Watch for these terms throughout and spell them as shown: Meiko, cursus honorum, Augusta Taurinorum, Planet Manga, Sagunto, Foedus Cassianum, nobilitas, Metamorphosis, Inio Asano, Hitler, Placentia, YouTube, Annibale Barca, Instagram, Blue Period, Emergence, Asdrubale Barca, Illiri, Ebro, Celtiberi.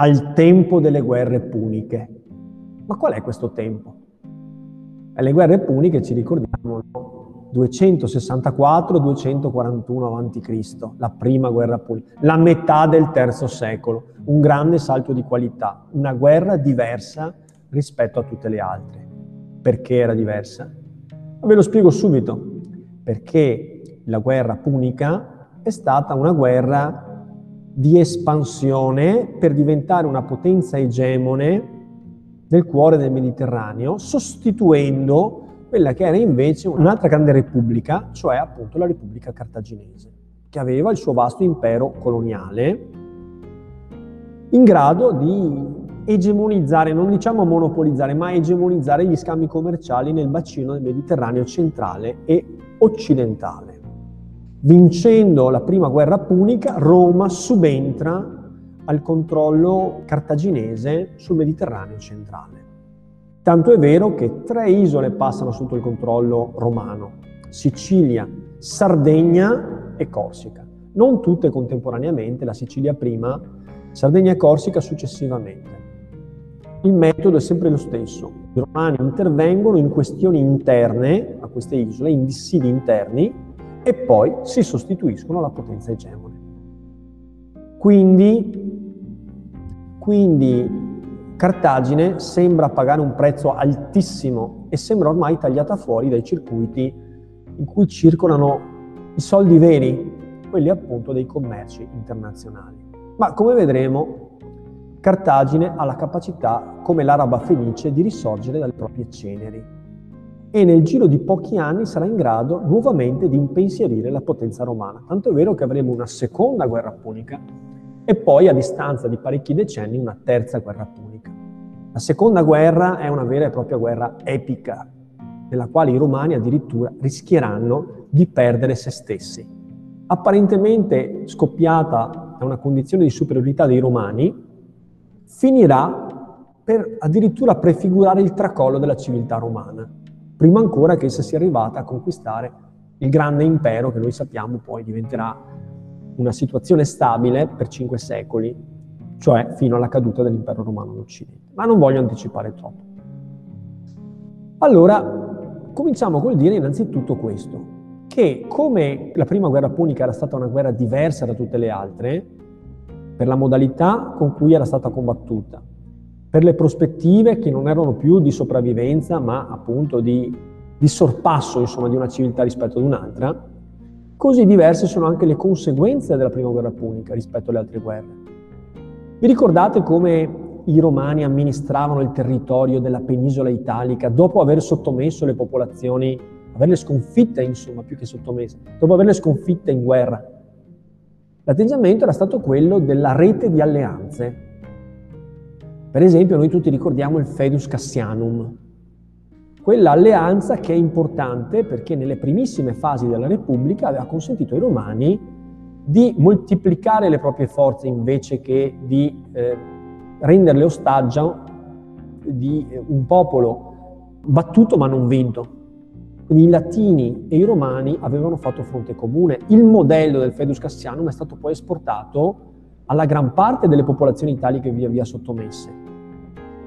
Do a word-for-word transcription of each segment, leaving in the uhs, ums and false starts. al tempo delle guerre puniche. Ma qual è questo tempo? Le guerre puniche, ci ricordiamo, duecentosessantaquattro duecentoquarantuno avanti Cristo, la prima guerra punica, la metà del terzo secolo, un grande salto di qualità, una guerra diversa rispetto a tutte le altre. Perché era diversa? Ve lo spiego subito, perché la guerra punica è stata una guerra di espansione per diventare una potenza egemone nel cuore del Mediterraneo, sostituendo quella che era invece un'altra grande repubblica, cioè appunto la Repubblica Cartaginese, che aveva il suo vasto impero coloniale, in grado di egemonizzare, non diciamo monopolizzare, ma egemonizzare gli scambi commerciali nel bacino del Mediterraneo centrale e occidentale. Vincendo la prima guerra punica, Roma subentra al controllo cartaginese sul Mediterraneo centrale. Tanto è vero che tre isole passano sotto il controllo romano: Sicilia, Sardegna e Corsica. Non tutte contemporaneamente, la Sicilia prima, Sardegna e Corsica successivamente. Il metodo è sempre lo stesso. I romani intervengono in questioni interne a queste isole, in dissidi interni, e poi si sostituiscono alla potenza egemone. Quindi, quindi Cartagine sembra pagare un prezzo altissimo e sembra ormai tagliata fuori dai circuiti in cui circolano i soldi veri, quelli appunto dei commerci internazionali. Ma come vedremo, Cartagine ha la capacità, come l'araba fenice, di risorgere dalle proprie ceneri e nel giro di pochi anni sarà in grado nuovamente di impensierire la potenza romana. Tanto è vero che avremo una seconda guerra punica e poi, a distanza di parecchi decenni, una terza guerra punica. La seconda guerra è una vera e propria guerra epica, nella quale i romani addirittura rischieranno di perdere se stessi. Apparentemente scoppiata da una condizione di superiorità dei romani, finirà per addirittura prefigurare il tracollo della civiltà romana, prima ancora che essa sia arrivata a conquistare il grande impero che noi sappiamo poi diventerà una situazione stabile per cinque secoli, cioè fino alla caduta dell'impero romano d'Occidente. Ma non voglio anticipare troppo. Allora, cominciamo col dire innanzitutto questo, che come la prima guerra punica era stata una guerra diversa da tutte le altre, per la modalità con cui era stata combattuta, per le prospettive che non erano più di sopravvivenza, ma appunto di, di sorpasso, insomma, di una civiltà rispetto ad un'altra, così diverse sono anche le conseguenze della prima guerra punica rispetto alle altre guerre. Vi ricordate come i romani amministravano il territorio della penisola italica dopo aver sottomesso le popolazioni, averle sconfitte insomma, più che sottomesse, dopo averle sconfitte in guerra? L'atteggiamento era stato quello della rete di alleanze. Per esempio noi tutti ricordiamo il Foedus Cassianum, quella alleanza che è importante perché nelle primissime fasi della Repubblica aveva consentito ai Romani di moltiplicare le proprie forze invece che di eh, renderle ostaggio di un popolo battuto ma non vinto. Quindi i Latini e i Romani avevano fatto fronte comune. Il modello del Foedus Cassianum è stato poi esportato alla gran parte delle popolazioni italiche via via sottomesse,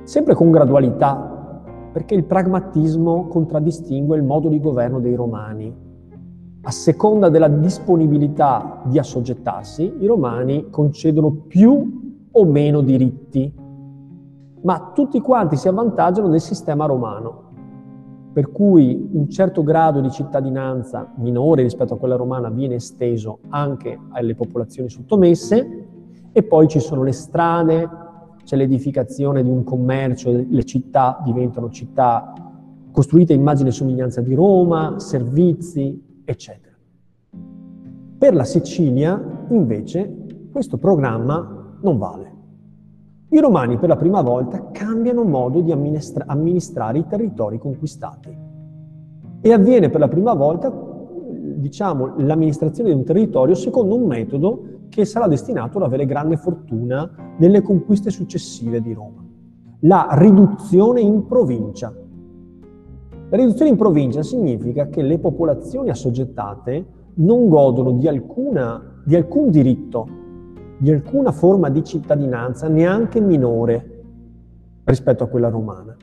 sempre con gradualità, perché il pragmatismo contraddistingue il modo di governo dei romani. A seconda della disponibilità di assoggettarsi, i romani concedono più o meno diritti, ma tutti quanti si avvantaggiano del sistema romano, per cui un certo grado di cittadinanza minore rispetto a quella romana viene esteso anche alle popolazioni sottomesse, e poi ci sono le strade, c'è l'edificazione di un commercio, le città diventano città costruite a immagine e somiglianza di Roma, servizi, eccetera. Per la Sicilia, invece, questo programma non vale. I romani per la prima volta cambiano modo di amministra- amministrare i territori conquistati e avviene per la prima volta, diciamo, l'amministrazione di un territorio secondo un metodo che sarà destinato ad avere grande fortuna nelle conquiste successive di Roma. La riduzione in provincia. La riduzione in provincia significa che le popolazioni assoggettate non godono di, alcuna, di alcun diritto, di alcuna forma di cittadinanza, neanche minore rispetto a quella romana,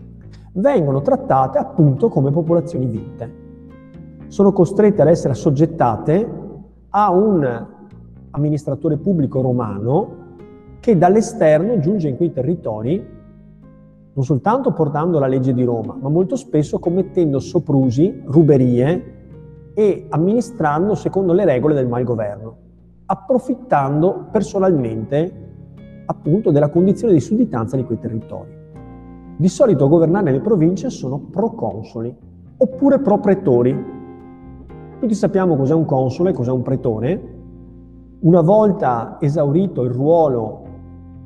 vengono trattate appunto come popolazioni vinte. Sono costrette ad essere assoggettate a un amministratore pubblico romano che dall'esterno giunge in quei territori non soltanto portando la legge di Roma, ma molto spesso commettendo soprusi, ruberie e amministrando secondo le regole del malgoverno, approfittando personalmente appunto della condizione di sudditanza di quei territori. Di solito a governare le province sono proconsoli oppure propretori. Tutti sappiamo cos'è un console, cos'è un pretore. Una volta esaurito il ruolo,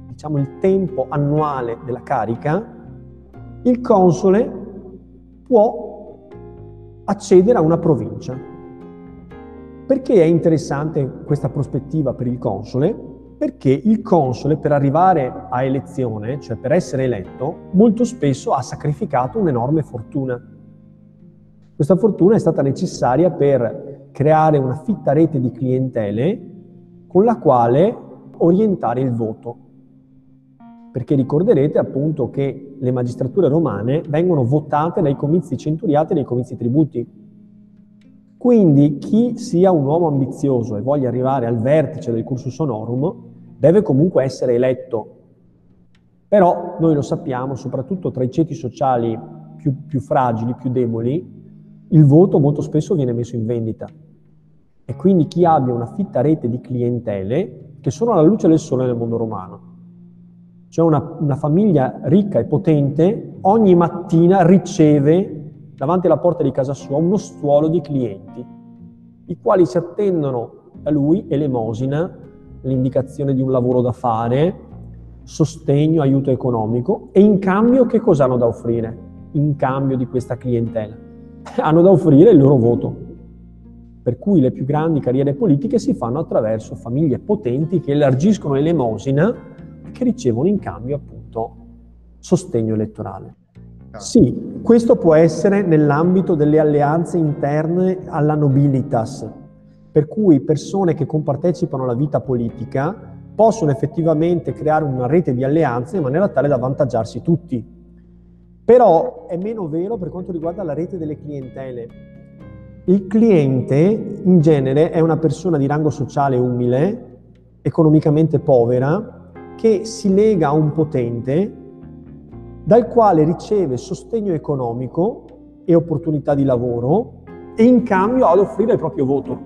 diciamo il tempo annuale della carica, il console può accedere a una provincia. Perché è interessante questa prospettiva per il console? Perché il console, per arrivare a elezione, cioè per essere eletto, molto spesso ha sacrificato un'enorme fortuna. Questa fortuna è stata necessaria per creare una fitta rete di clientele con la quale orientare il voto, perché ricorderete appunto che le magistrature romane vengono votate dai comizi centuriati e dai comizi tributi. Quindi chi sia un uomo ambizioso e voglia arrivare al vertice del cursus honorum deve comunque essere eletto. Però noi lo sappiamo, soprattutto tra i ceti sociali più, più fragili, più deboli, il voto molto spesso viene messo in vendita. E quindi chi abbia una fitta rete di clientele che sono alla luce del sole nel mondo romano. Cioè una, una famiglia ricca e potente ogni mattina riceve davanti alla porta di casa sua uno stuolo di clienti, i quali si attendono da lui elemosina, l'indicazione di un lavoro da fare, sostegno, aiuto economico, e in cambio che cosa hanno da offrire? In cambio di questa clientela hanno da offrire il loro voto. Per cui le più grandi carriere politiche si fanno attraverso famiglie potenti che elargiscono elemosina e che ricevono in cambio appunto sostegno elettorale. Ah. Sì, questo può essere nell'ambito delle alleanze interne alla nobilitas, per cui persone che compartecipano alla vita politica possono effettivamente creare una rete di alleanze in maniera tale da avvantaggiarsi tutti. Però è meno vero per quanto riguarda la rete delle clientele. Il cliente, in genere, è una persona di rango sociale umile, economicamente povera, che si lega a un potente dal quale riceve sostegno economico e opportunità di lavoro e in cambio ha ad offrire il proprio voto.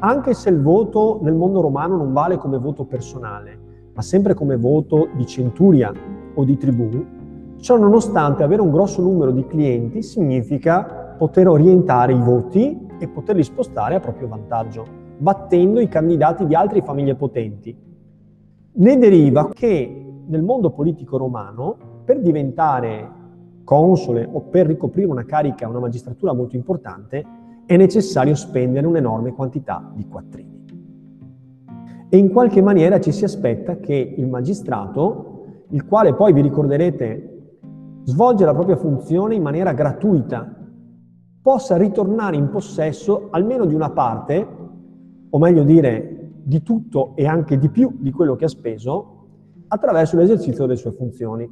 Anche se il voto nel mondo romano non vale come voto personale, ma sempre come voto di centuria o di tribù, ciò nonostante avere un grosso numero di clienti significa poter orientare i voti e poterli spostare a proprio vantaggio, battendo i candidati di altre famiglie potenti. Ne deriva che nel mondo politico romano, per diventare console o per ricoprire una carica, una magistratura molto importante, è necessario spendere un'enorme quantità di quattrini. E in qualche maniera ci si aspetta che il magistrato, il quale poi vi ricorderete svolge la propria funzione in maniera gratuita, possa ritornare in possesso almeno di una parte, o meglio dire di tutto e anche di più di quello che ha speso, attraverso l'esercizio delle sue funzioni.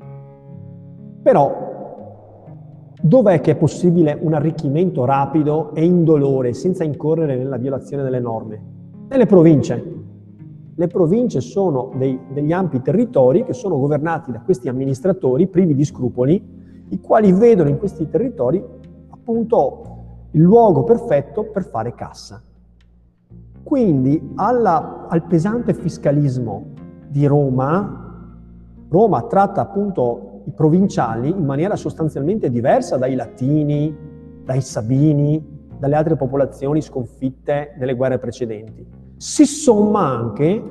Però, dov'è che è possibile un arricchimento rapido e indolore, senza incorrere nella violazione delle norme? Nelle province. Le province sono dei, degli ampi territori che sono governati da questi amministratori privi di scrupoli, i quali vedono in questi territori appunto il luogo perfetto per fare cassa. Quindi alla, al pesante fiscalismo di Roma, Roma tratta appunto i provinciali in maniera sostanzialmente diversa dai Latini, dai Sabini, dalle altre popolazioni sconfitte nelle guerre precedenti. Si somma anche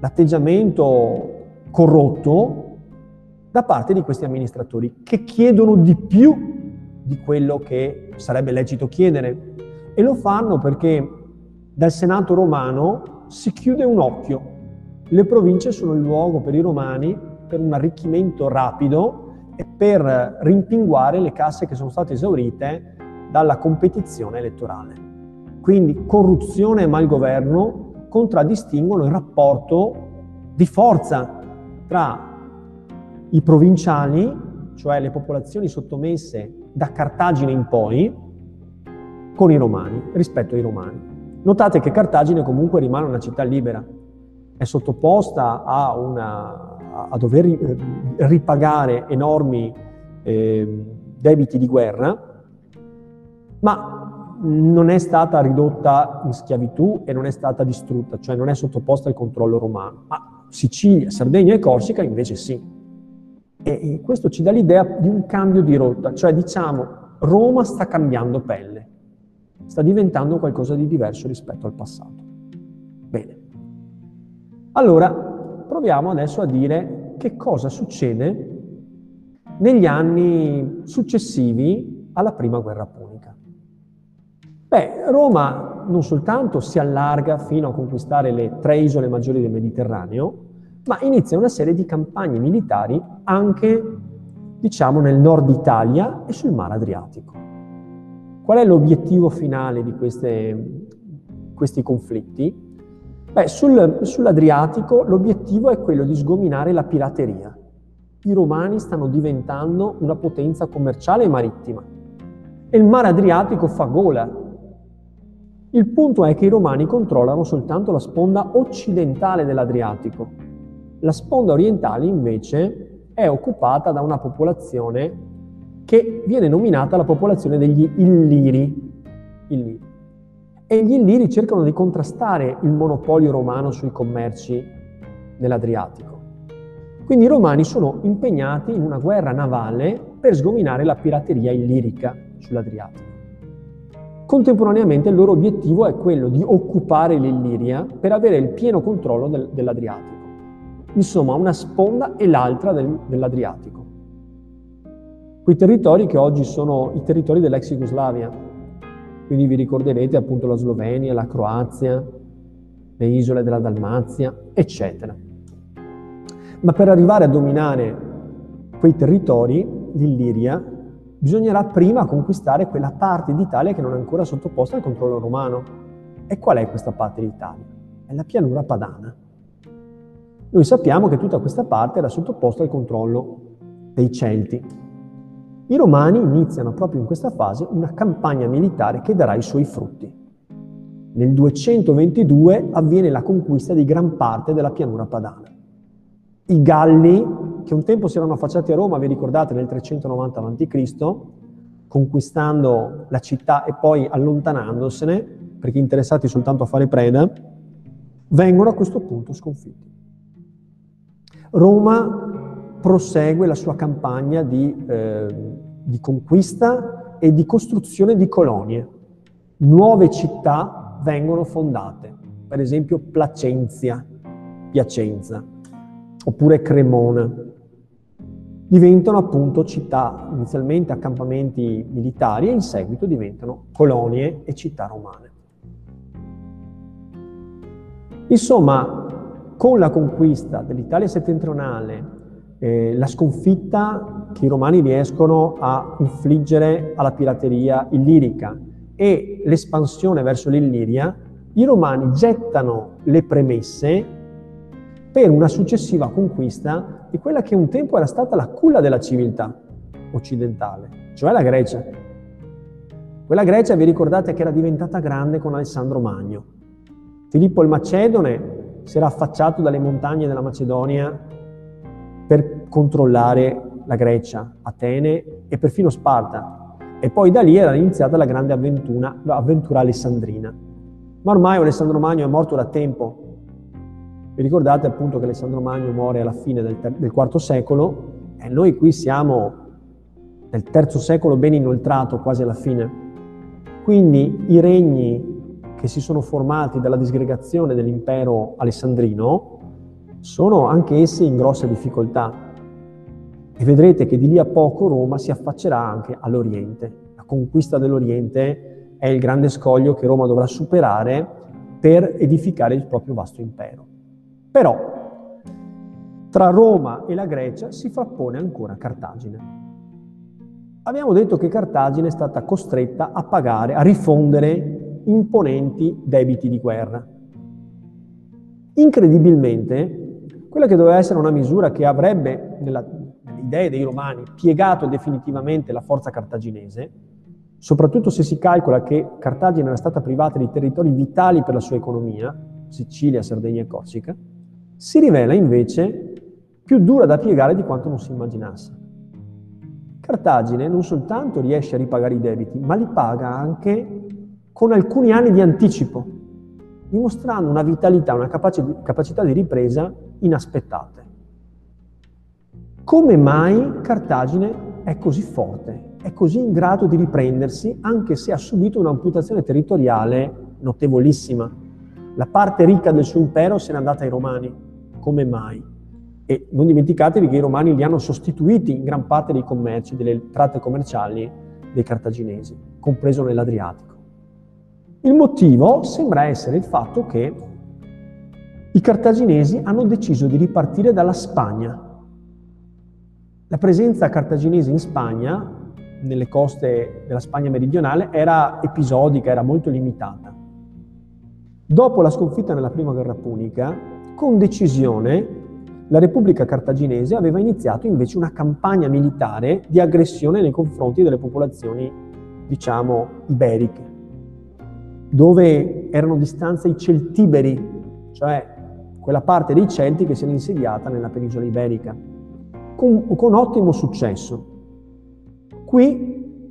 l'atteggiamento corrotto da parte di questi amministratori che chiedono di più di quello che sarebbe lecito chiedere, e lo fanno perché dal Senato romano si chiude un occhio. Le province sono il luogo per i romani per un arricchimento rapido e per rimpinguare le casse che sono state esaurite dalla competizione elettorale. Quindi corruzione e malgoverno contraddistinguono il rapporto di forza tra i provinciali, cioè le popolazioni sottomesse da Cartagine in poi, con i Romani, rispetto ai Romani. Notate che Cartagine comunque rimane una città libera, è sottoposta a, una, a dover ripagare enormi eh, debiti di guerra, ma non è stata ridotta in schiavitù e non è stata distrutta, cioè non è sottoposta al controllo romano. Ma Sicilia, Sardegna e Corsica invece sì. E, e questo ci dà l'idea di un cambio di rotta, cioè diciamo Roma sta cambiando pelle. Sta diventando qualcosa di diverso rispetto al passato. Bene. Allora, proviamo adesso a dire che cosa succede negli anni successivi alla Prima Guerra Punica. Beh, Roma non soltanto si allarga fino a conquistare le tre isole maggiori del Mediterraneo, ma inizia una serie di campagne militari anche, diciamo, nel nord Italia e sul Mar Adriatico. Qual è l'obiettivo finale di queste, questi conflitti? Beh, sul, sull'Adriatico l'obiettivo è quello di sgominare la pirateria. I romani stanno diventando una potenza commerciale e marittima e il Mar Adriatico fa gola. Il punto è che i romani controllano soltanto la sponda occidentale dell'Adriatico. La sponda orientale invece è occupata da una popolazione che viene nominata la popolazione degli Illiri. Illiri. E gli Illiri cercano di contrastare il monopolio romano sui commerci nell'Adriatico. Quindi i romani sono impegnati in una guerra navale per sgominare la pirateria illirica sull'Adriatico. Contemporaneamente il loro obiettivo è quello di occupare l'Illiria per avere il pieno controllo del, dell'Adriatico. Insomma, una sponda e l'altra del, dell'Adriatico. Quei territori che oggi sono i territori dell'ex Jugoslavia, quindi vi ricorderete appunto la Slovenia, la Croazia, le isole della Dalmazia, eccetera. Ma per arrivare a dominare quei territori, l'Illiria, bisognerà prima conquistare quella parte d'Italia che non è ancora sottoposta al controllo romano. E qual è questa parte d'Italia? È la pianura padana. Noi sappiamo che tutta questa parte era sottoposta al controllo dei Celti. I Romani iniziano proprio in questa fase una campagna militare che darà i suoi frutti. Nel duecentoventidue avviene la conquista di gran parte della pianura padana. I Galli, che un tempo si erano affacciati a Roma, vi ricordate, nel trecentonovanta avanti Cristo, conquistando la città e poi allontanandosene, perché interessati soltanto a fare preda, vengono a questo punto sconfitti. Roma prosegue la sua campagna di, eh, di conquista e di costruzione di colonie. Nuove città vengono fondate, per esempio Placentia, Piacenza, oppure Cremona. Diventano appunto città, inizialmente accampamenti militari, e in seguito diventano colonie e città romane. Insomma, con la conquista dell'Italia settentrionale, Eh, la sconfitta che i romani riescono a infliggere alla pirateria illirica e l'espansione verso l'Illiria, i romani gettano le premesse per una successiva conquista di quella che un tempo era stata la culla della civiltà occidentale, cioè la Grecia. Quella Grecia, vi ricordate, che era diventata grande con Alessandro Magno. Filippo il Macedone si era affacciato dalle montagne della Macedonia per controllare la Grecia, Atene e perfino Sparta. E poi da lì era iniziata la grande avventura, avventura alessandrina. Ma ormai Alessandro Magno è morto da tempo. Vi ricordate appunto che Alessandro Magno muore alla fine del, del quarto secolo e noi qui siamo nel terzo secolo ben inoltrato, quasi alla fine. Quindi i regni che si sono formati dalla disgregazione dell'impero alessandrino sono anche essi in grossa difficoltà e vedrete che di lì a poco Roma si affaccerà anche all'Oriente. La conquista dell'Oriente è il grande scoglio che Roma dovrà superare per edificare il proprio vasto impero. Però tra Roma e la Grecia si frappone ancora Cartagine. Abbiamo detto che Cartagine è stata costretta a pagare, a rifondere imponenti debiti di guerra. Incredibilmente Quella che doveva essere una misura che avrebbe, nelle idee dei Romani, piegato definitivamente la forza cartaginese, soprattutto se si calcola che Cartagine era stata privata di territori vitali per la sua economia, Sicilia, Sardegna e Corsica, si rivela invece più dura da piegare di quanto non si immaginasse. Cartagine non soltanto riesce a ripagare i debiti, ma li paga anche con alcuni anni di anticipo, dimostrando una vitalità, una capacità di ripresa inaspettate. Come mai Cartagine è così forte, è così in grado di riprendersi, anche se ha subito un'amputazione territoriale notevolissima? La parte ricca del suo impero se n'è andata ai Romani. Come mai? E non dimenticatevi che i Romani li hanno sostituiti in gran parte dei commerci, delle tratte commerciali dei cartaginesi, compreso nell'Adriatico. Il motivo sembra essere il fatto che i cartaginesi hanno deciso di ripartire dalla Spagna. La presenza cartaginese in Spagna, nelle coste della Spagna meridionale, era episodica, era molto limitata. Dopo la sconfitta nella Prima Guerra Punica, con decisione, la Repubblica Cartaginese aveva iniziato invece una campagna militare di aggressione nei confronti delle popolazioni, diciamo, iberiche, dove erano di stanza i Celtiberi, cioè quella parte dei Celti che si era insediata nella penisola iberica, con, con ottimo successo. Qui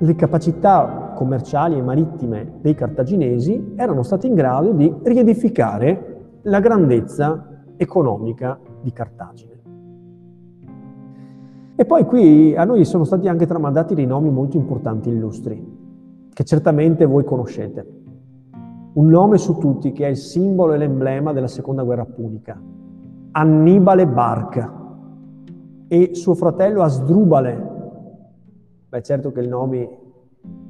le capacità commerciali e marittime dei cartaginesi erano state in grado di riedificare la grandezza economica di Cartagine. E poi qui a noi sono stati anche tramandati dei nomi molto importanti e illustri, che certamente voi conoscete. Un nome su tutti che è il simbolo e l'emblema della Seconda Guerra Punica, Annibale Barca, e suo fratello Asdrubale. Beh, certo che i nomi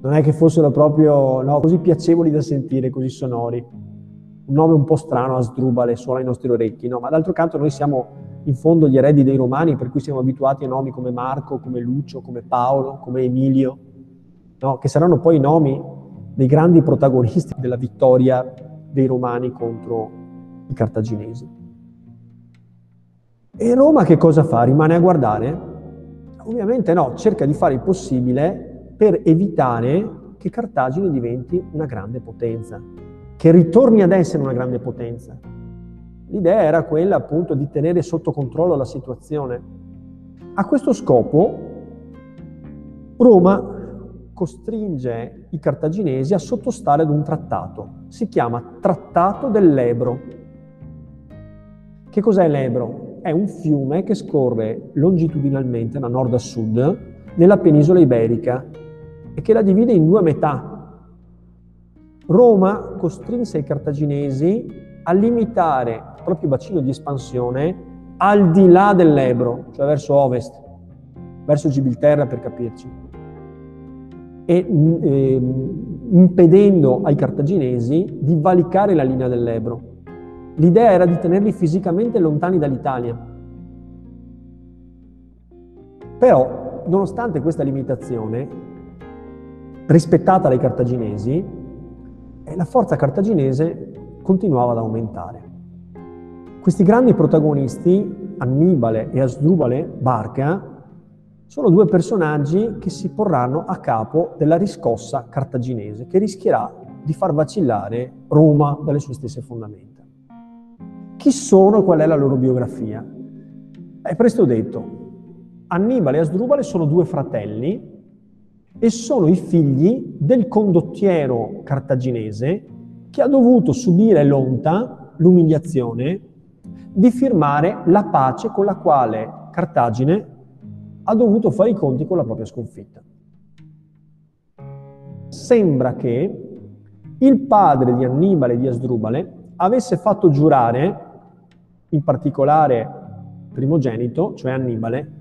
non è che fossero proprio no, così piacevoli da sentire, così sonori. Un nome un po' strano, Asdrubale, suona ai nostri orecchi, no? Ma d'altro canto noi siamo in fondo gli eredi dei Romani, per cui siamo abituati a nomi come Marco, come Lucio, come Paolo, come Emilio, no? Che saranno poi i nomi dei grandi protagonisti della vittoria dei Romani contro i Cartaginesi. E Roma che cosa fa? Rimane a guardare? Ovviamente no, cerca di fare il possibile per evitare che Cartagine diventi una grande potenza, che ritorni ad essere una grande potenza. L'idea era quella appunto di tenere sotto controllo la situazione. A questo scopo Roma costringe i cartaginesi a sottostare ad un trattato. Si chiama Trattato dell'Ebro. Che cos'è l'Ebro? È un fiume che scorre longitudinalmente da nord a sud nella penisola iberica e che la divide in due metà. Roma costrinse i cartaginesi a limitare il proprio bacino di espansione al di là dell'Ebro, cioè verso ovest, verso Gibilterra per capirci, e eh, impedendo ai cartaginesi di valicare la linea dell'Ebro. L'idea era di tenerli fisicamente lontani dall'Italia. Però, nonostante questa limitazione, rispettata dai cartaginesi, la forza cartaginese continuava ad aumentare. Questi grandi protagonisti, Annibale e Asdrubale Barca, sono due personaggi che si porranno a capo della riscossa cartaginese, che rischierà di far vacillare Roma dalle sue stesse fondamenta. Chi sono e qual è la loro biografia? È presto detto. Annibale e Asdrubale sono due fratelli e sono i figli del condottiero cartaginese che ha dovuto subire l'onta, l'umiliazione, di firmare la pace con la quale Cartagine ha dovuto fare i conti con la propria sconfitta. Sembra che il padre di Annibale e di Asdrubale avesse fatto giurare, in particolare primogenito, cioè Annibale,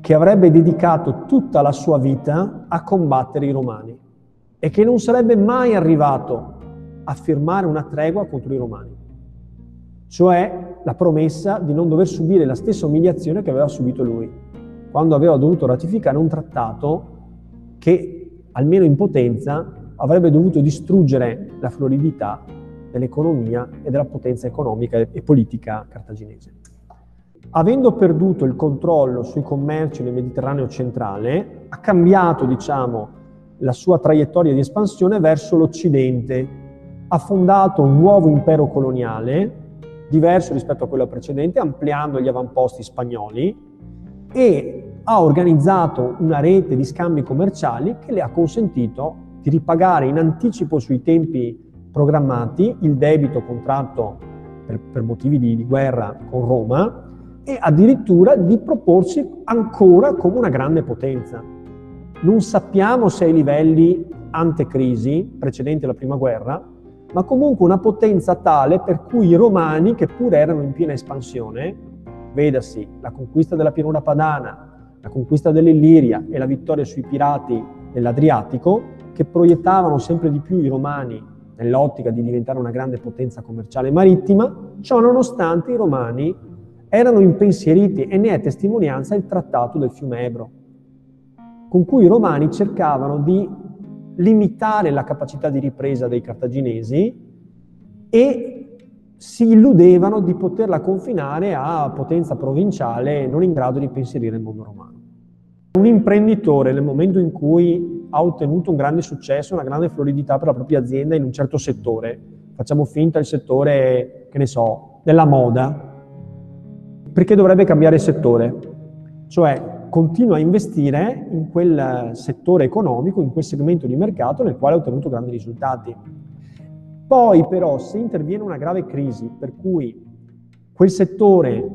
che avrebbe dedicato tutta la sua vita a combattere i Romani e che non sarebbe mai arrivato a firmare una tregua contro i Romani, cioè la promessa di non dover subire la stessa umiliazione che aveva subito lui, quando aveva dovuto ratificare un trattato che, almeno in potenza, avrebbe dovuto distruggere la floridità dell'economia e della potenza economica e politica cartaginese. Avendo perduto il controllo sui commerci nel Mediterraneo centrale, ha cambiato, diciamo, la sua traiettoria di espansione verso l'Occidente. Ha fondato un nuovo impero coloniale, diverso rispetto a quello precedente, ampliando gli avamposti spagnoli, e ha organizzato una rete di scambi commerciali che le ha consentito di ripagare in anticipo sui tempi programmati il debito contratto per, per motivi di, di guerra con Roma, e addirittura di proporsi ancora come una grande potenza. Non sappiamo se ai livelli antecrisi, precedenti alla prima guerra, ma comunque una potenza tale per cui i romani, che pure erano in piena espansione, vedasi la conquista della pianura padana, la conquista dell'Illiria e la vittoria sui pirati dell'Adriatico, che proiettavano sempre di più i romani nell'ottica di diventare una grande potenza commerciale marittima, ciò nonostante i romani erano impensieriti, e ne è testimonianza il trattato del fiume Ebro, con cui i romani cercavano di limitare la capacità di ripresa dei cartaginesi e si illudevano di poterla confinare a potenza provinciale non in grado di impensierire il mondo romano. Un imprenditore, nel momento in cui ha ottenuto un grande successo, una grande floridità per la propria azienda in un certo settore, facciamo finta il settore, che ne so, della moda, perché dovrebbe cambiare settore, cioè continua a investire in quel settore economico, in quel segmento di mercato nel quale ha ottenuto grandi risultati. Poi però se interviene una grave crisi per cui quel settore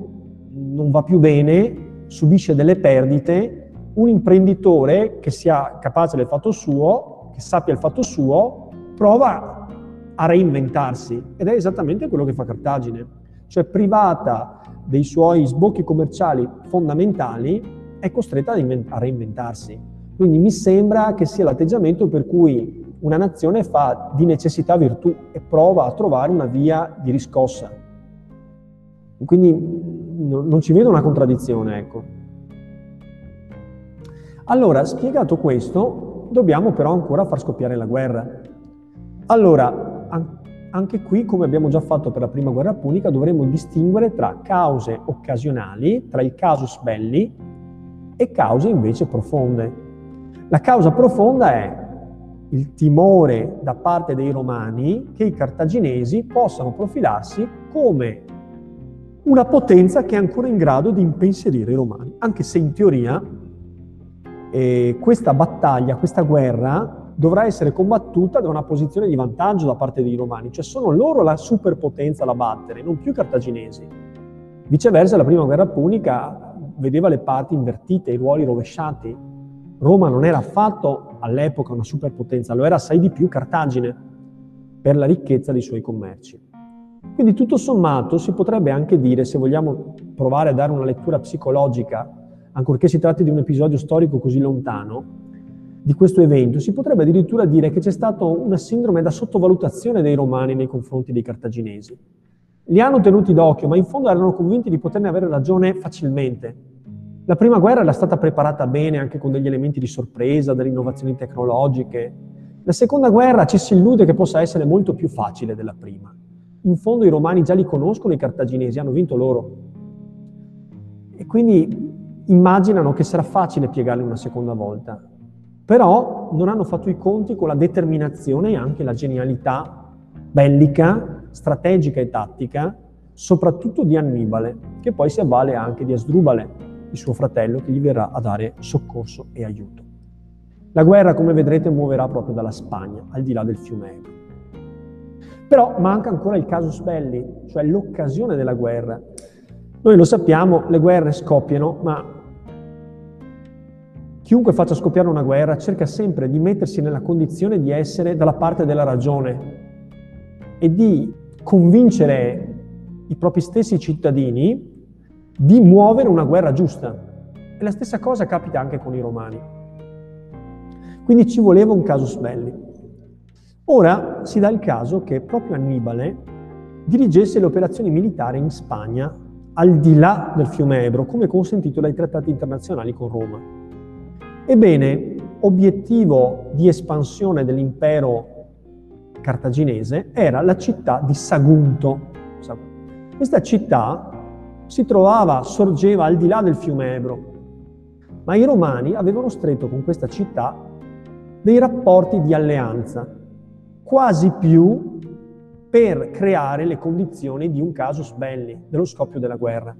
non va più bene, subisce delle perdite, un imprenditore che sia capace del fatto suo, che sappia il fatto suo, prova a reinventarsi, ed è esattamente quello che fa Cartagine, cioè privata dei suoi sbocchi commerciali fondamentali, è costretta a reinventarsi. Quindi mi sembra che sia l'atteggiamento per cui una nazione fa di necessità virtù e prova a trovare una via di riscossa. Quindi no, non ci vedo una contraddizione, ecco. Allora, spiegato questo, dobbiamo però ancora far scoppiare la guerra. Allora, an- Anche qui, come abbiamo già fatto per la prima guerra punica, dovremo distinguere tra cause occasionali, tra il casus belli, e cause invece profonde. La causa profonda è il timore da parte dei romani che i cartaginesi possano profilarsi come una potenza che è ancora in grado di impensierire i romani, anche se in teoria eh, questa battaglia, questa guerra, dovrà essere combattuta da una posizione di vantaggio da parte dei romani, cioè sono loro la superpotenza da battere, non più i cartaginesi. Viceversa, la prima guerra punica vedeva le parti invertite, i ruoli rovesciati. Roma non era affatto all'epoca una superpotenza, lo era assai di più Cartagine, per la ricchezza dei suoi commerci. Quindi tutto sommato si potrebbe anche dire, se vogliamo provare a dare una lettura psicologica, ancorché si tratti di un episodio storico così lontano, di questo evento, si potrebbe addirittura dire che c'è stata una sindrome da sottovalutazione dei romani nei confronti dei cartaginesi. Li hanno tenuti d'occhio, ma in fondo erano convinti di poterne avere ragione facilmente. La prima guerra era stata preparata bene, anche con degli elementi di sorpresa, delle innovazioni tecnologiche. La seconda guerra ci si illude che possa essere molto più facile della prima. In fondo i romani già li conoscono i cartaginesi, hanno vinto loro. E quindi immaginano che sarà facile piegarli una seconda volta. Però non hanno fatto i conti con la determinazione e anche la genialità bellica, strategica e tattica, soprattutto di Annibale, che poi si avvale anche di Asdrubale, il suo fratello, che gli verrà a dare soccorso e aiuto. La guerra, come vedrete, muoverà proprio dalla Spagna, al di là del fiume Ebro. Però manca ancora il casus belli, cioè l'occasione della guerra. Noi lo sappiamo, le guerre scoppiano, ma chiunque faccia scoppiare una guerra cerca sempre di mettersi nella condizione di essere dalla parte della ragione e di convincere i propri stessi cittadini di muovere una guerra giusta. E la stessa cosa capita anche con i romani. Quindi ci voleva un casus belli. Ora si dà il caso che proprio Annibale dirigesse le operazioni militari in Spagna, al di là del fiume Ebro, come consentito dai trattati internazionali con Roma. Ebbene, obiettivo di espansione dell'impero cartaginese era la città di Sagunto. Questa città si trovava, sorgeva al di là del fiume Ebro, ma i romani avevano stretto con questa città dei rapporti di alleanza, quasi più per creare le condizioni di un casus belli, dello scoppio della guerra.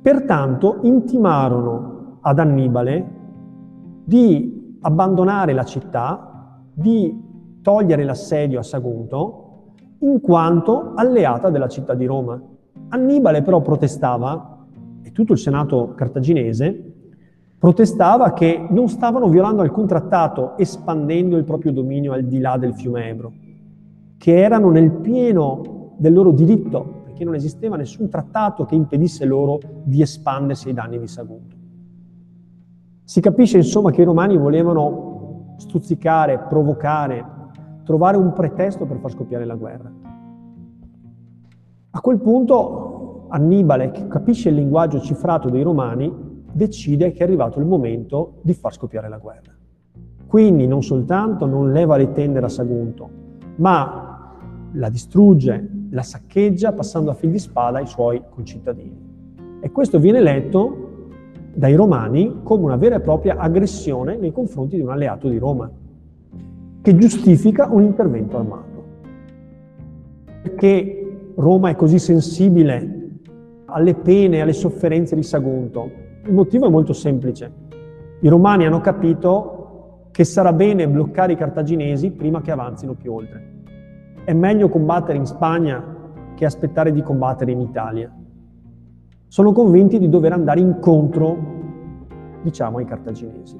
Pertanto intimarono ad Annibale di abbandonare la città, di togliere l'assedio a Sagunto, in quanto alleata della città di Roma. Annibale però protestava, e tutto il senato cartaginese protestava, che non stavano violando alcun trattato espandendo il proprio dominio al di là del fiume Ebro, che erano nel pieno del loro diritto, perché non esisteva nessun trattato che impedisse loro di espandersi ai danni di Sagunto. Si capisce insomma che i romani volevano stuzzicare, provocare, trovare un pretesto per far scoppiare la guerra. A quel punto Annibale, che capisce il linguaggio cifrato dei romani, decide che è arrivato il momento di far scoppiare la guerra. Quindi non soltanto non leva le tendere a Sagunto, ma la distrugge, la saccheggia, passando a fil di spada i suoi concittadini. E questo viene letto dai romani come una vera e propria aggressione nei confronti di un alleato di Roma, che giustifica un intervento armato. Perché Roma è così sensibile alle pene, alle sofferenze di Sagunto? Il motivo è molto semplice. I romani hanno capito che sarà bene bloccare i cartaginesi prima che avanzino più oltre. È meglio combattere in Spagna che aspettare di combattere in Italia. Sono convinti di dover andare incontro, diciamo, ai cartaginesi.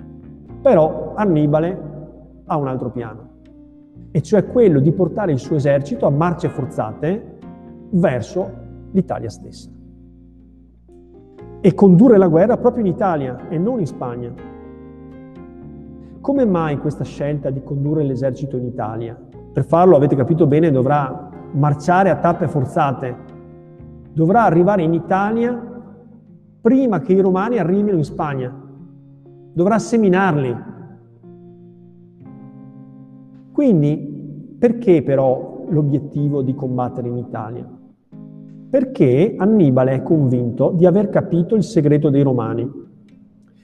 Però Annibale ha un altro piano, e cioè quello di portare il suo esercito a marce forzate verso l'Italia stessa e condurre la guerra proprio in Italia e non in Spagna. Come mai questa scelta di condurre l'esercito in Italia? Per farlo, avete capito bene, dovrà marciare a tappe forzate, dovrà arrivare in Italia prima che i romani arrivino in Spagna, dovrà seminarli. Quindi, perché però l'obiettivo di combattere in Italia? Perché Annibale è convinto di aver capito il segreto dei romani.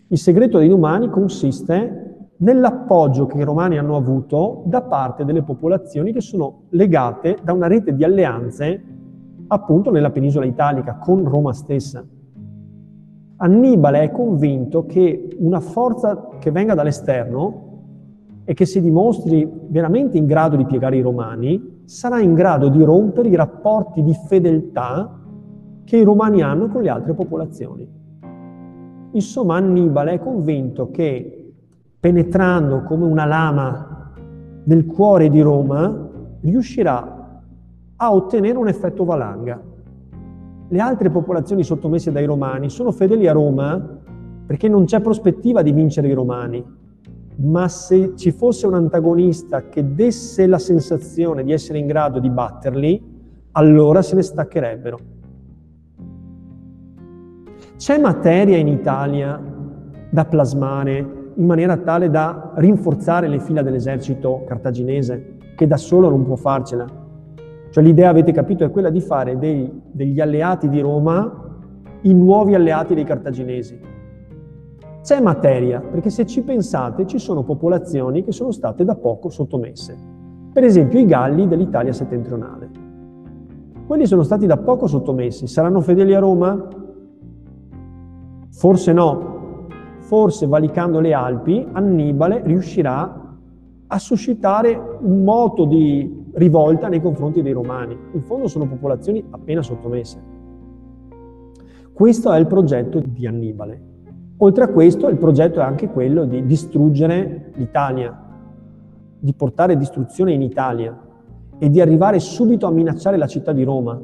Il segreto dei romani consiste nell'appoggio che i romani hanno avuto da parte delle popolazioni che sono legate da una rete di alleanze appunto nella penisola italica, con Roma stessa. Annibale è convinto che una forza che venga dall'esterno e che si dimostri veramente in grado di piegare i romani, sarà in grado di rompere i rapporti di fedeltà che i romani hanno con le altre popolazioni. Insomma, Annibale è convinto che, penetrando come una lama nel cuore di Roma, riuscirà a ottenere un effetto valanga. Le altre popolazioni sottomesse dai romani sono fedeli a Roma perché non c'è prospettiva di vincere i romani. Ma se ci fosse un antagonista che desse la sensazione di essere in grado di batterli, allora se ne staccherebbero. C'è materia in Italia da plasmare in maniera tale da rinforzare le fila dell'esercito cartaginese, che da solo non può farcela. Cioè l'idea, avete capito, è quella di fare dei, degli alleati di Roma i nuovi alleati dei cartaginesi. C'è materia, perché se ci pensate ci sono popolazioni che sono state da poco sottomesse. Per esempio i Galli dell'Italia settentrionale. Quelli sono stati da poco sottomessi. Saranno fedeli a Roma? Forse no. Forse valicando le Alpi Annibale riuscirà a suscitare un moto di rivolta nei confronti dei Romani. In fondo sono popolazioni appena sottomesse. Questo è il progetto di Annibale. Oltre a questo, il progetto è anche quello di distruggere l'Italia, di portare distruzione in Italia e di arrivare subito a minacciare la città di Roma.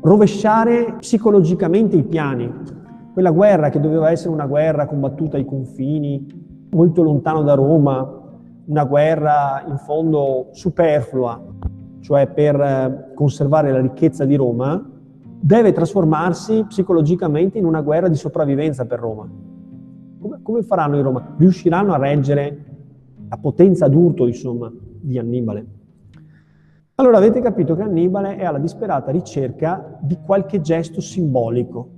Rovesciare psicologicamente i piani. Quella guerra che doveva essere una guerra combattuta ai confini, molto lontano da Roma, una guerra in fondo superflua, cioè per conservare la ricchezza di Roma, deve trasformarsi psicologicamente in una guerra di sopravvivenza per Roma. Come, come faranno i romani? Riusciranno a reggere la potenza d'urto, insomma, di Annibale. Allora avete capito che Annibale è alla disperata ricerca di qualche gesto simbolico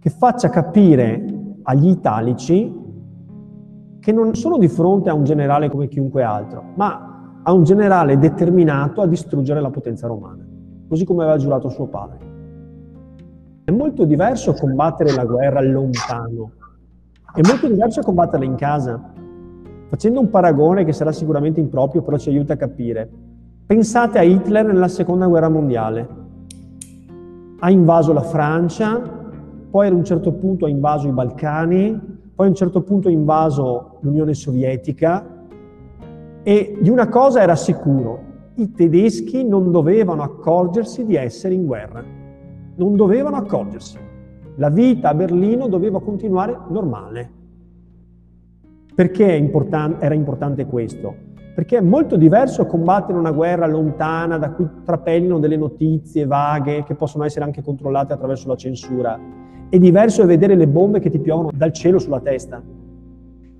che faccia capire agli italici che non sono di fronte a un generale come chiunque altro, ma a un generale determinato a distruggere la potenza romana, così come aveva giurato suo padre. È molto diverso combattere la guerra lontano, è molto diverso combatterla in casa. Facendo un paragone che sarà sicuramente improprio, però ci aiuta a capire. Pensate a Hitler nella Seconda Guerra Mondiale. Ha invaso la Francia, poi ad un certo punto ha invaso i Balcani, poi a un certo punto ha invaso l'Unione Sovietica, e di una cosa era sicuro: i tedeschi non dovevano accorgersi di essere in guerra, non dovevano accorgersi. La vita a Berlino doveva continuare normale. Perché è importan- era importante questo? Perché è molto diverso combattere una guerra lontana da cui trapelano delle notizie vaghe che possono essere anche controllate attraverso la censura. È diverso vedere le bombe che ti piovono dal cielo sulla testa.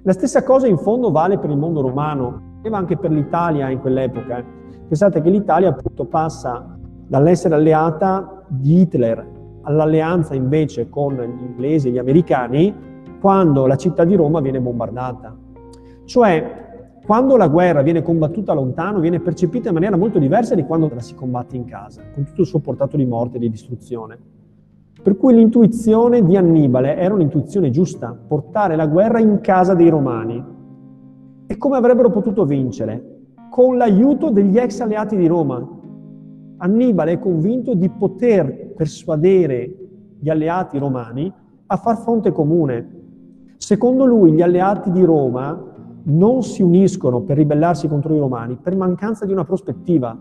La stessa cosa in fondo vale per il mondo romano, ma anche per l'Italia in quell'epoca. Pensate che l'Italia appunto passa dall'essere alleata di Hitler all'alleanza invece con gli inglesi e gli americani quando la città di Roma viene bombardata. Cioè, quando la guerra viene combattuta lontano, viene percepita in maniera molto diversa di quando la si combatte in casa, con tutto il suo portato di morte e di distruzione. Per cui l'intuizione di Annibale era un'intuizione giusta: portare la guerra in casa dei Romani. E come avrebbero potuto vincere? Con l'aiuto degli ex alleati di Roma. Annibale è convinto di poter persuadere gli alleati romani a far fronte comune. Secondo lui gli alleati di Roma non si uniscono per ribellarsi contro i Romani per mancanza di una prospettiva.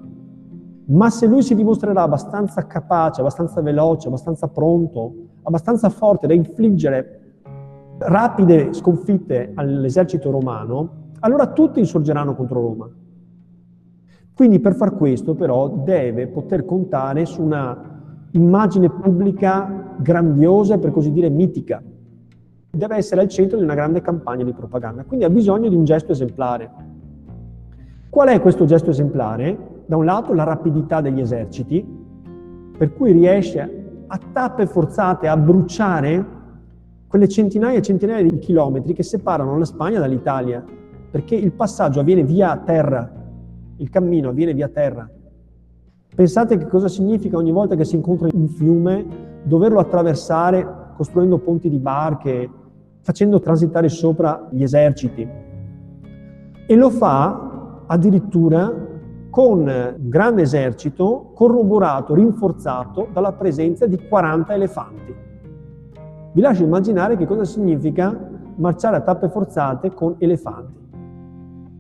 Ma se lui si dimostrerà abbastanza capace, abbastanza veloce, abbastanza pronto, abbastanza forte da infliggere rapide sconfitte all'esercito romano, allora tutti insorgeranno contro Roma. Quindi per far questo però deve poter contare su una immagine pubblica grandiosa e per così dire mitica. Deve essere al centro di una grande campagna di propaganda, quindi ha bisogno di un gesto esemplare. Qual è questo gesto esemplare? Da un lato la rapidità degli eserciti, per cui riesce a tappe forzate a bruciare quelle centinaia e centinaia di chilometri che separano la Spagna dall'Italia, perché il passaggio avviene via terra, il cammino avviene via terra. Pensate che cosa significa ogni volta che si incontra un fiume, doverlo attraversare costruendo ponti di barche, facendo transitare sopra gli eserciti. E lo fa addirittura con un grande esercito corroborato, rinforzato dalla presenza di quaranta elefanti. Vi lascio immaginare che cosa significa marciare a tappe forzate con elefanti.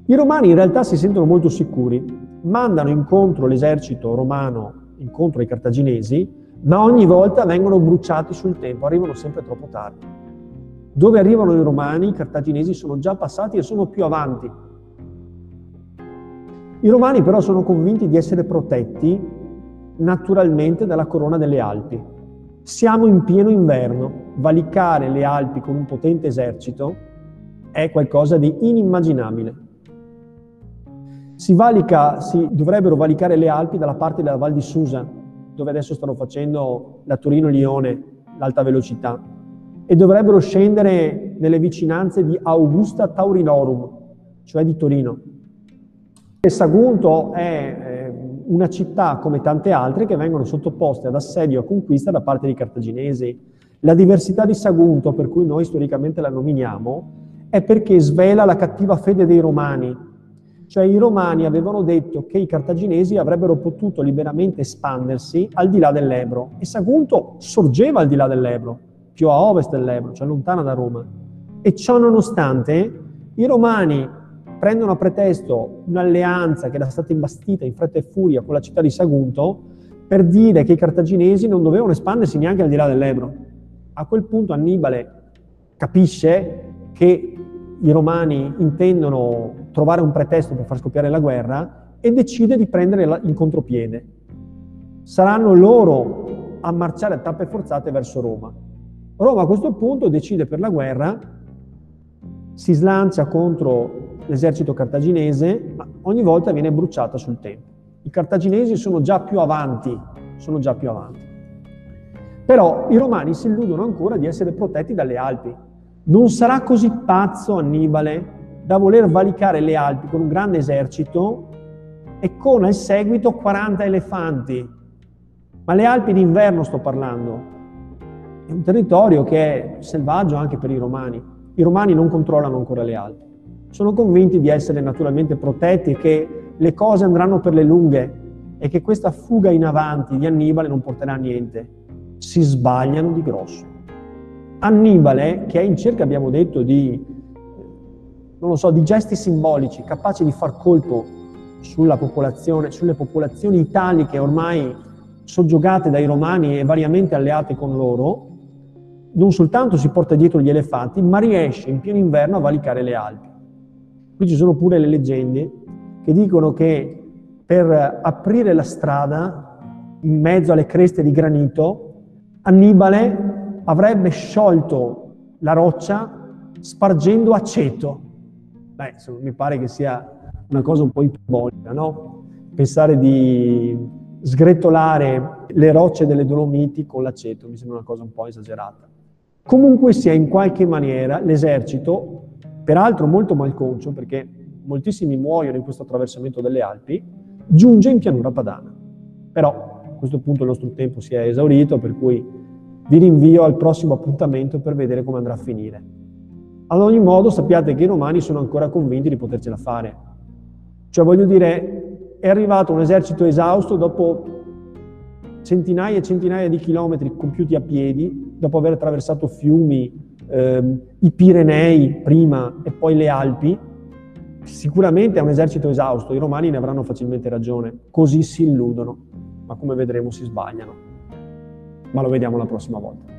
I romani in realtà si sentono molto sicuri, mandano incontro l'esercito romano, incontro ai cartaginesi, ma ogni volta vengono bruciati sul tempo, arrivano sempre troppo tardi. Dove arrivano i romani, i cartaginesi sono già passati e sono più avanti. I romani però sono convinti di essere protetti naturalmente dalla corona delle Alpi. Siamo in pieno inverno, valicare le Alpi con un potente esercito è qualcosa di inimmaginabile. Si valica, si dovrebbero valicare le Alpi dalla parte della Val di Susa, dove adesso stanno facendo la Torino-Lione, l'alta velocità, e dovrebbero scendere nelle vicinanze di Augusta Taurinorum, cioè di Torino. Sagunto è una città come tante altre che vengono sottoposte ad assedio e conquista da parte dei cartaginesi. La diversità di Sagunto, per cui noi storicamente la nominiamo, è perché svela la cattiva fede dei romani. Cioè i romani avevano detto che i cartaginesi avrebbero potuto liberamente espandersi al di là dell'Ebro, e Sagunto sorgeva al di là dell'Ebro, più a ovest dell'Ebro, cioè lontana da Roma. E ciò nonostante i romani prendono a pretesto un'alleanza che era stata imbastita in fretta e furia con la città di Sagunto per dire che i cartaginesi non dovevano espandersi neanche al di là dell'Ebro. A quel punto Annibale capisce che i romani intendono trovare un pretesto per far scoppiare la guerra e decide di prendere in contropiede. Saranno loro a marciare a tappe forzate verso Roma. Roma a questo punto decide per la guerra, si slancia contro l'esercito cartaginese, ma ogni volta viene bruciata sul tempo. I cartaginesi sono già più avanti, sono già più avanti. Però i romani si illudono ancora di essere protetti dalle Alpi. Non sarà così pazzo Annibale da voler valicare le Alpi con un grande esercito e con al seguito quaranta elefanti. Ma le Alpi d'inverno sto parlando. È un territorio che è selvaggio anche per i romani. I romani non controllano ancora le Alpi. Sono convinti di essere naturalmente protetti e che le cose andranno per le lunghe e che questa fuga in avanti di Annibale non porterà a niente. Si sbagliano di grosso. Annibale, che è in cerca, abbiamo detto, di, non lo so, di gesti simbolici, capaci di far colpo sulla popolazione, sulle popolazioni italiche ormai soggiogate dai romani e variamente alleate con loro, non soltanto si porta dietro gli elefanti, ma riesce in pieno inverno a valicare le Alpi. Qui ci sono pure le leggende che dicono che per aprire la strada in mezzo alle creste di granito, Annibale avrebbe sciolto la roccia spargendo aceto. Beh, insomma, mi pare che sia una cosa un po' iperbolica, no? Pensare di sgretolare le rocce delle Dolomiti con l'aceto mi sembra una cosa un po' esagerata. Comunque sia, in qualche maniera l'esercito, peraltro molto malconcio, perché moltissimi muoiono in questo attraversamento delle Alpi, giunge in pianura padana. Però a questo punto il nostro tempo si è esaurito, per cui vi rinvio al prossimo appuntamento per vedere come andrà a finire. Ad ogni modo sappiate che i romani sono ancora convinti di potercela fare. Cioè, voglio dire, è arrivato un esercito esausto dopo centinaia e centinaia di chilometri compiuti a piedi, dopo aver attraversato fiumi, Ehm, i Pirenei prima e poi le Alpi. Sicuramente è un esercito esausto, i romani ne avranno facilmente ragione. Così si illudono, ma come vedremo si sbagliano. Ma lo vediamo la prossima volta.